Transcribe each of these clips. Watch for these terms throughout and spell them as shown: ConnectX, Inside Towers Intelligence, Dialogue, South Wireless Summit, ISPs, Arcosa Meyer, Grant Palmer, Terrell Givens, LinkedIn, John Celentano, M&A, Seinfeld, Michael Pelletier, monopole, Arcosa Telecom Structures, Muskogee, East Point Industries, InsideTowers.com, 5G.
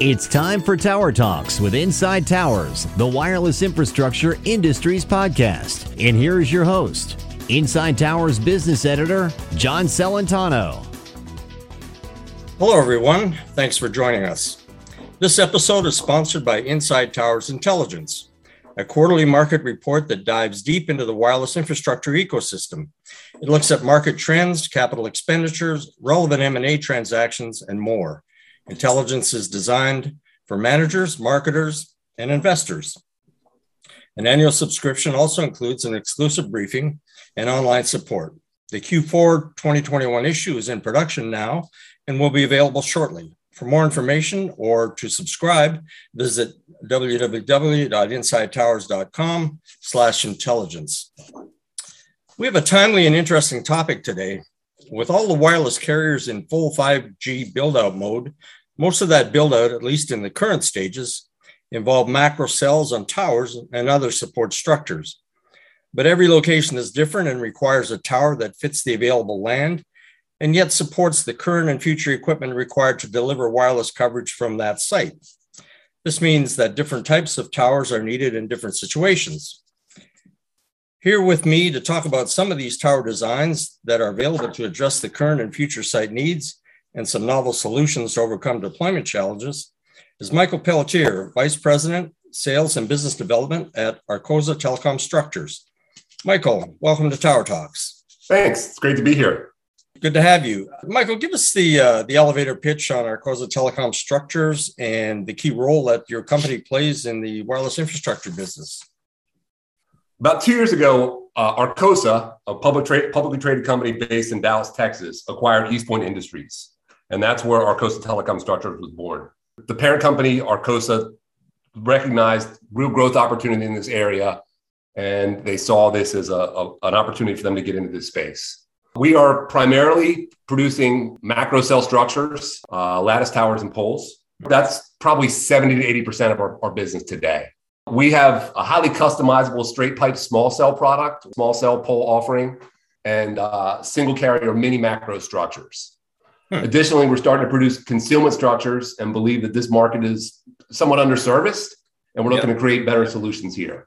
It's time for Tower Talks with Inside Towers, the wireless infrastructure industry's podcast. And here is your host, Inside Towers business editor, John Celentano. Hello, everyone. Thanks for joining us. This episode is sponsored by Inside Towers Intelligence, a quarterly market report that dives deep into the wireless infrastructure ecosystem. It looks at market trends, capital expenditures, relevant M&A transactions, and more. Intelligence is designed for managers, marketers, and investors. An annual subscription also includes an exclusive briefing and online support. The Q4 2021 issue is in production now and will be available shortly. For more information or to subscribe, visit www.InsideTowers.com/intelligence. We have a timely and interesting topic today. With all the wireless carriers in full 5G build-out mode, most of that build-out, at least in the current stages, involve macro cells on towers and other support structures. But every location is different and requires a tower that fits the available land and yet supports the current and future equipment required to deliver wireless coverage from that site. This means that different types of towers are needed in different situations. Here with me to talk about some of these tower designs that are available to address the current and future site needs and some novel solutions to overcome deployment challenges is Michael Pelletier, Vice President, Sales and Business Development at Arcosa Telecom Structures. Michael, welcome to Tower Talks. Thanks. It's great to be here. Good to have you. Michael, give us the elevator pitch on Arcosa Telecom Structures and the key role that your company plays in the wireless infrastructure business. About 2 years ago, Arcosa, a publicly traded company based in Dallas, Texas, acquired East Point Industries, and that's where Arcosa Telecom Structures was born. The parent company, Arcosa, recognized real growth opportunity in this area, and they saw this as an opportunity for them to get into this space. We are primarily producing macro cell structures, lattice towers, and poles. That's probably 70 to 80% of our business today. We have a highly customizable straight pipe small cell product, small cell pole offering, and single carrier mini macro structures. Additionally, we're starting to produce concealment structures and believe that this market is somewhat underserviced, and we're looking to create better solutions here.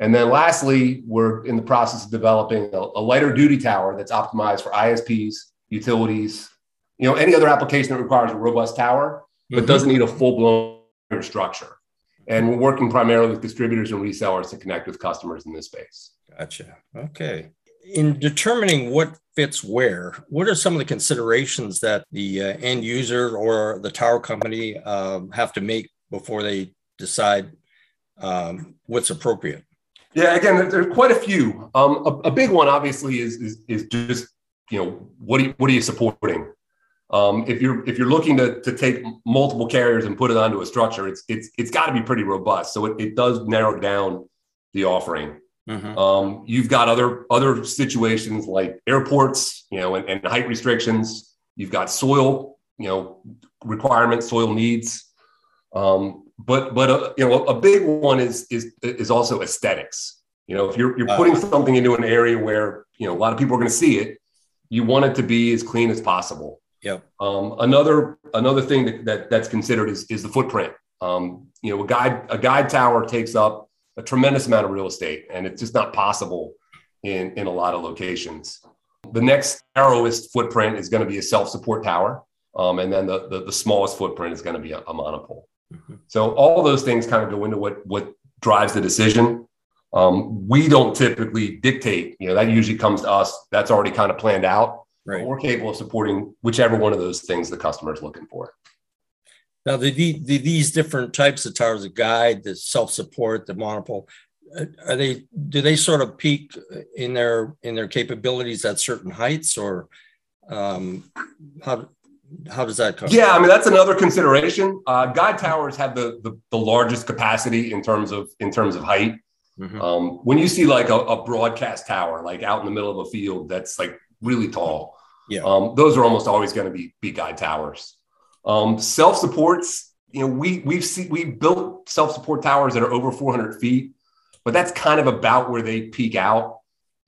And then lastly, we're in the process of developing a lighter duty tower that's optimized for ISPs, utilities, any other application that requires a robust tower, but doesn't need a full-blown structure. And we're working primarily with distributors and resellers to connect with customers in this space. Gotcha. Okay. In determining what fits where, what are some of the considerations that the end user or the tower company have to make before they decide what's appropriate? Yeah, again, there are quite a few. A big one, obviously, is just, what are you supporting? If you're looking to take multiple carriers and put it onto a structure, it's got to be pretty robust. So it does narrow down the offering. Mm-hmm. You've got other situations like airports, and height restrictions. You've got soil, requirements, soil needs. But a big one is also aesthetics. If you're putting something into an area where a lot of people are going to see it, you want it to be as clean as possible. Yep. Another thing that's considered is the footprint. A guide tower takes up a tremendous amount of real estate, and it's just not possible in a lot of locations. The next narrowest footprint is going to be a self-support tower. And then the smallest footprint is going to be a monopole. Mm-hmm. So all those things kind of go into what drives the decision. We don't typically dictate, that usually comes to us. That's already kind of planned out. Right. We're capable of supporting whichever one of those things the customer is looking for. Now, these different types of towers, the guide, the self-support, the monopole, do they sort of peak in their capabilities at certain heights, or how does that come? Yeah, I mean, that's another consideration. Guide towers have the largest capacity in terms of height. Mm-hmm. When you see like a broadcast tower, like out in the middle of a field, that's like really tall. Yeah. Those are almost always going to be guide towers. Self-supports, we built self-support towers that are over 400 feet, but that's kind of about where they peak out.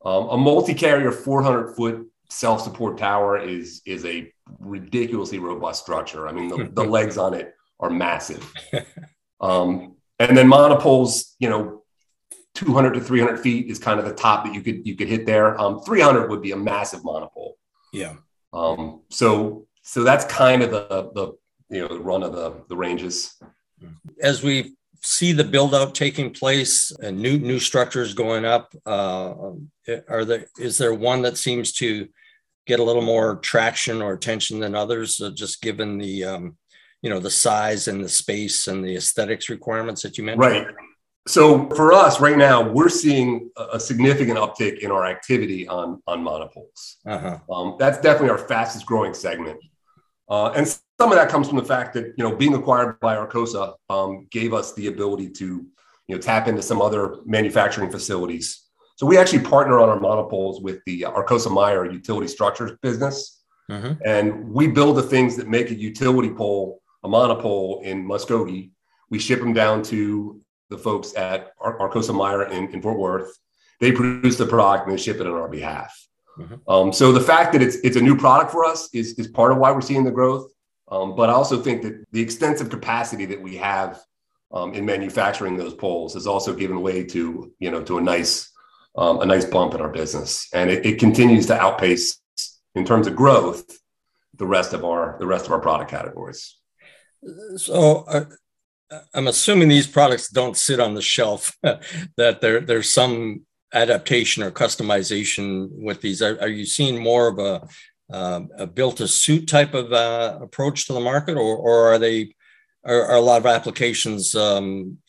A multi-carrier 400-foot self-support tower is a ridiculously robust structure. I mean, the legs on it are massive. And then monopoles, 200 to 300 feet is kind of the top that you could hit there. 300 would be a massive monopole. Yeah. So that's kind of the run of the ranges. As we see the build out taking place and new structures going up, is there one that seems to get a little more traction or attention than others, just given the the size and the space and the aesthetics requirements that you mentioned? Right. So for us right now, we're seeing a significant uptick in our activity on monopoles. Uh-huh. That's definitely our fastest growing segment. And some of that comes from the fact that, being acquired by Arcosa gave us the ability to, tap into some other manufacturing facilities. So we actually partner on our monopoles with the Arcosa Meyer utility structures business. Mm-hmm. And we build the things that make a utility pole a monopole in Muskogee. We ship them down to the folks at Arcosa Meyer in Fort Worth. They produce the product and they ship it on our behalf. Mm-hmm. So the fact that it's a new product for us is part of why we're seeing the growth. But I also think that the extensive capacity that we have in manufacturing those poles has also given way to, to a nice bump in our business. And it continues to outpace, in terms of growth, the rest of our product categories. So I'm assuming these products don't sit on the shelf, that there's some adaptation or customization with these. Are you seeing more of a built-to-suit type of approach to the market, or are a lot of applications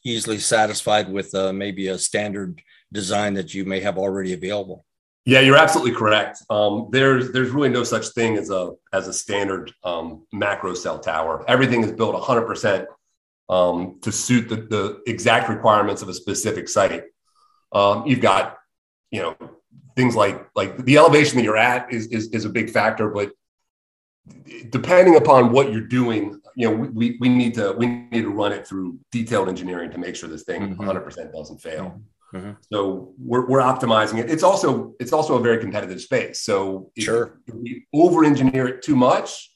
easily satisfied with maybe a standard design that you may have already available? Yeah, you're absolutely correct. There's really no such thing as a standard macro cell tower. Everything is built 100% to suit the exact requirements of a specific site. You've got, things like the elevation that you're at is a big factor, but depending upon what you're doing, we need to run it through detailed engineering to make sure this thing 100% doesn't fail. Mm-hmm. Mm-hmm. So we're optimizing it. It's also a very competitive space. So if we over-engineer it too much,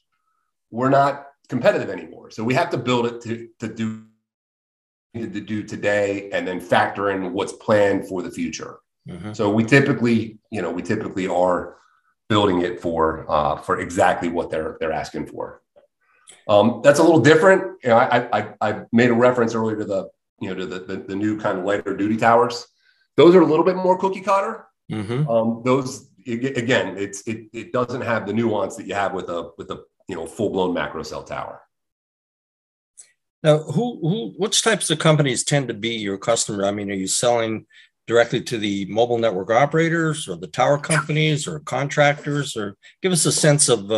we're not competitive anymore. So we have to build it to do today, and then factor in what's planned for the future. Mm-hmm. So we typically are building it for exactly what they're asking for. That's a little different. I made a reference earlier to the new kind of lighter duty towers. Those are a little bit more cookie cutter. Mm-hmm. Those, again, it doesn't have the nuance that you have with a full blown macro cell tower. Now, which types of companies tend to be your customer? I mean, are you selling directly to the mobile network operators or the tower companies or contractors, or give us a sense of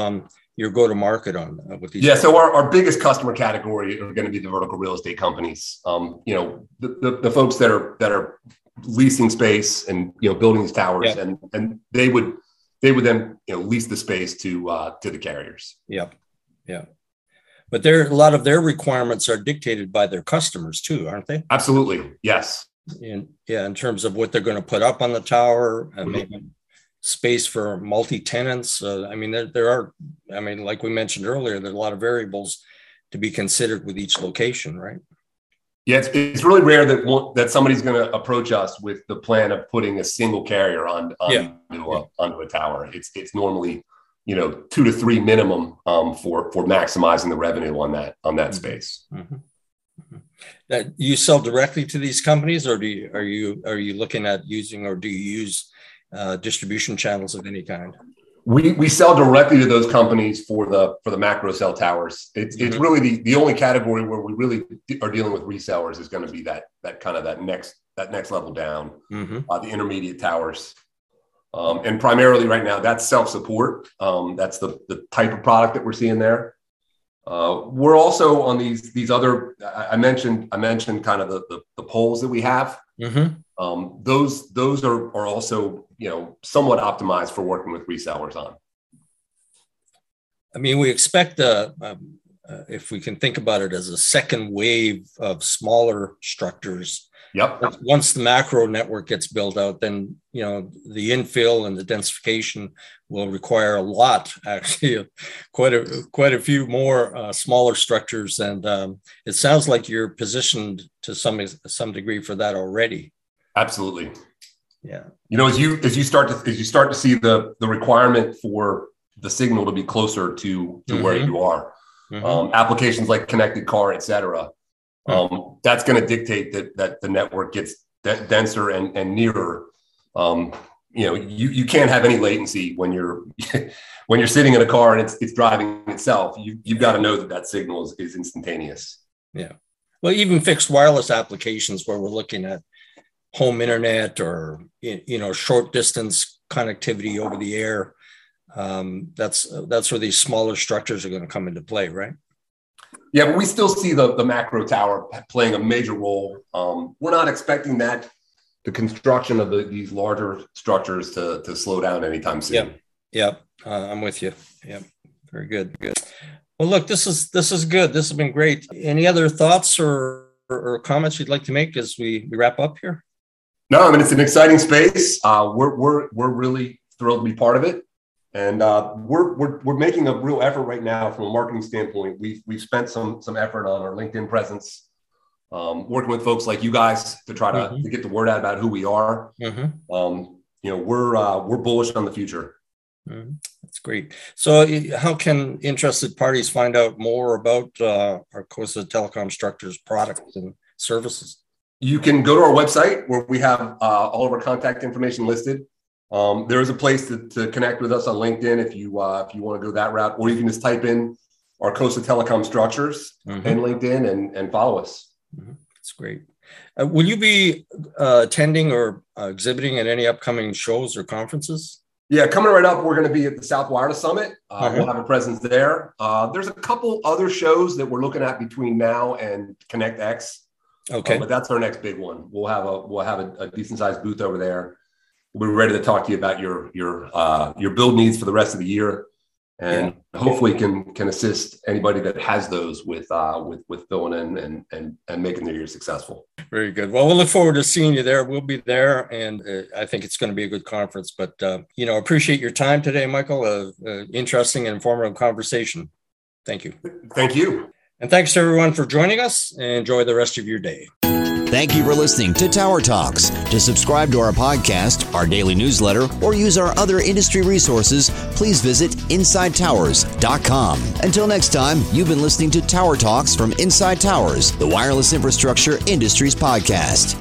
your go-to-market with these? Yeah, so our biggest customer category are going to be the vertical real estate companies. The folks that are leasing space and building these towers, yeah. and they would then lease the space to the carriers. Yeah, yeah. But a lot of their requirements are dictated by their customers too, aren't they? Absolutely, yes. In terms of what they're going to put up on the tower and maybe space for multi-tenants. There are, like we mentioned earlier, there are a lot of variables to be considered with each location, right? Yeah, it's really rare that somebody's going to approach us with the plan of putting a single carrier onto a tower. It's normally, 2 to 3 minimum for maximizing the revenue on that space. Mm-hmm. Now, you sell directly to these companies, or are you looking at using, or do you use distribution channels of any kind? We sell directly to those companies for the macro cell towers. It's really the only category where we really are dealing with resellers is going to be that next level down, the intermediate towers, and primarily right now that's self support. That's the type of product that we're seeing there. We're also on these other. I mentioned kind of the poles that we have. Mm-hmm. Those are also, somewhat optimized for working with resellers on. I mean, we expect if we can think about it as a second wave of smaller structures. Yep. Once the macro network gets built out, then, you know, the infill and the densification will require a lot, actually, quite a few more smaller structures. And it sounds like you're positioned to some degree for that already. Absolutely. Yeah. You know, as you start to see the requirement for the signal to be closer to mm-hmm. where you are, mm-hmm. Applications like connected car, et cetera. That's going to dictate that the network gets denser and nearer. You know, you can't have any latency when you're sitting in a car and it's driving itself. You've got to know that signal is instantaneous. Yeah. Well, even fixed wireless applications where we're looking at home internet or, you know, short distance connectivity over the air. That's where these smaller structures are going to come into play, right? Yeah, but we still see the macro tower playing a major role. We're not expecting that the construction of these larger structures to slow down anytime soon. Yeah, I'm with you. Yeah, very good. Well, look, this is good. This has been great. Any other thoughts or comments you'd like to make as we wrap up here? No, I mean, it's an exciting space. We're really thrilled to be part of it. And we're making a real effort right now from a marketing standpoint. We've spent some effort on our LinkedIn presence, working with folks like you guys to try to, mm-hmm. to get the word out about who we are. Mm-hmm. You know, we're bullish on the future. Mm-hmm. That's great. So, how can interested parties find out more about Arcosa Telecom Structures products and services? You can go to our website where we have all of our contact information listed. There is a place to connect with us on LinkedIn if you want to go that route, or you can just type in Arcosa Telecom Structures mm-hmm. and LinkedIn and follow us. Mm-hmm. That's great. Will you be attending or exhibiting at any upcoming shows or conferences? Yeah, coming right up, we're going to be at the South Wireless Summit. Mm-hmm. We'll have a presence there. There's a couple other shows that we're looking at between now and ConnectX. Okay, but that's our next big one. We'll have a decent sized booth over there. We're ready to talk to you about your build needs for the rest of the year, and hopefully can assist anybody that has those with filling in and making their year successful. Very good. Well, we'll look forward to seeing you there. We'll be there, and I think it's going to be a good conference. But you know, appreciate your time today, Michael. Interesting and informative conversation. Thank you. Thank you. And thanks to everyone for joining us. Enjoy the rest of your day. Thank you for listening to Tower Talks. To subscribe to our podcast, our daily newsletter, or use our other industry resources, please visit InsideTowers.com. Until next time, you've been listening to Tower Talks from Inside Towers, the wireless infrastructure industry's podcast.